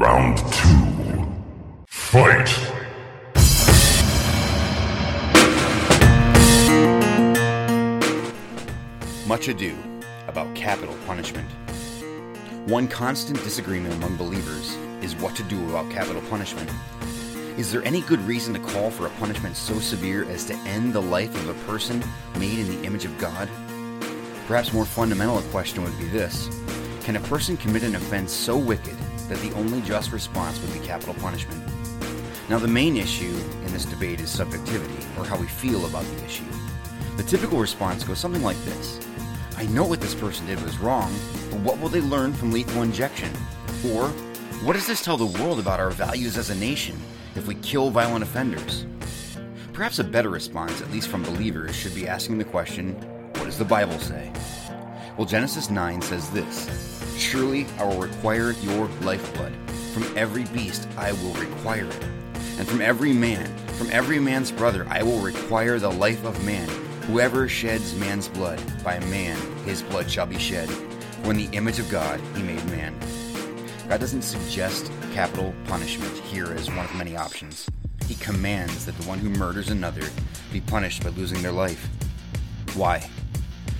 Round 2. Fight! Much ado about capital punishment. One constant disagreement among believers is what to do about capital punishment. Is there any good reason to call for a punishment so severe as to end the life of a person made in the image of God? Perhaps more fundamental a question would be this: can a person commit an offense so wicked that the only just response would be capital punishment? Now, the main issue in this debate is subjectivity, or how we feel about the issue. The typical response goes something like this: I know what this person did was wrong, but what will they learn from lethal injection? Or, what does this tell the world about our values as a nation if we kill violent offenders? Perhaps a better response, at least from believers, should be asking the question, what does the Bible say? Well, Genesis 9 says this: surely I will require your lifeblood. From every beast I will require it. And from every man, from every man's brother, I will require the life of man. Whoever sheds man's blood, by man his blood shall be shed. For in the image of God he made man. God doesn't suggest capital punishment here as one of many options. He commands that the one who murders another be punished by losing their life. Why?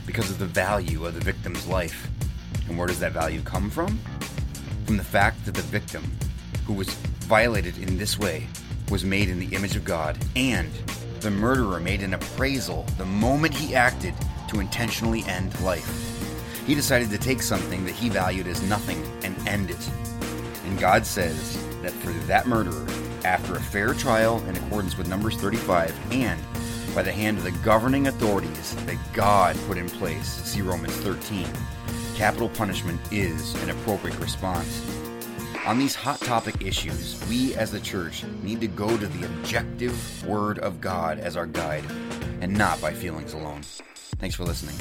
Because of the value of the victim's life. And where does that value come from? From the fact that the victim, who was violated in this way, was made in the image of God, and the murderer made an appraisal the moment he acted to intentionally end life. He decided to take something that he valued as nothing and end it. And God says that for that murderer, after a fair trial in accordance with Numbers 35 and by the hand of the governing authorities that God put in place, see Romans 13, capital punishment is an appropriate response. On these hot topic issues, we as the church need to go to the objective Word of God as our guide, and not by feelings alone. Thanks for listening.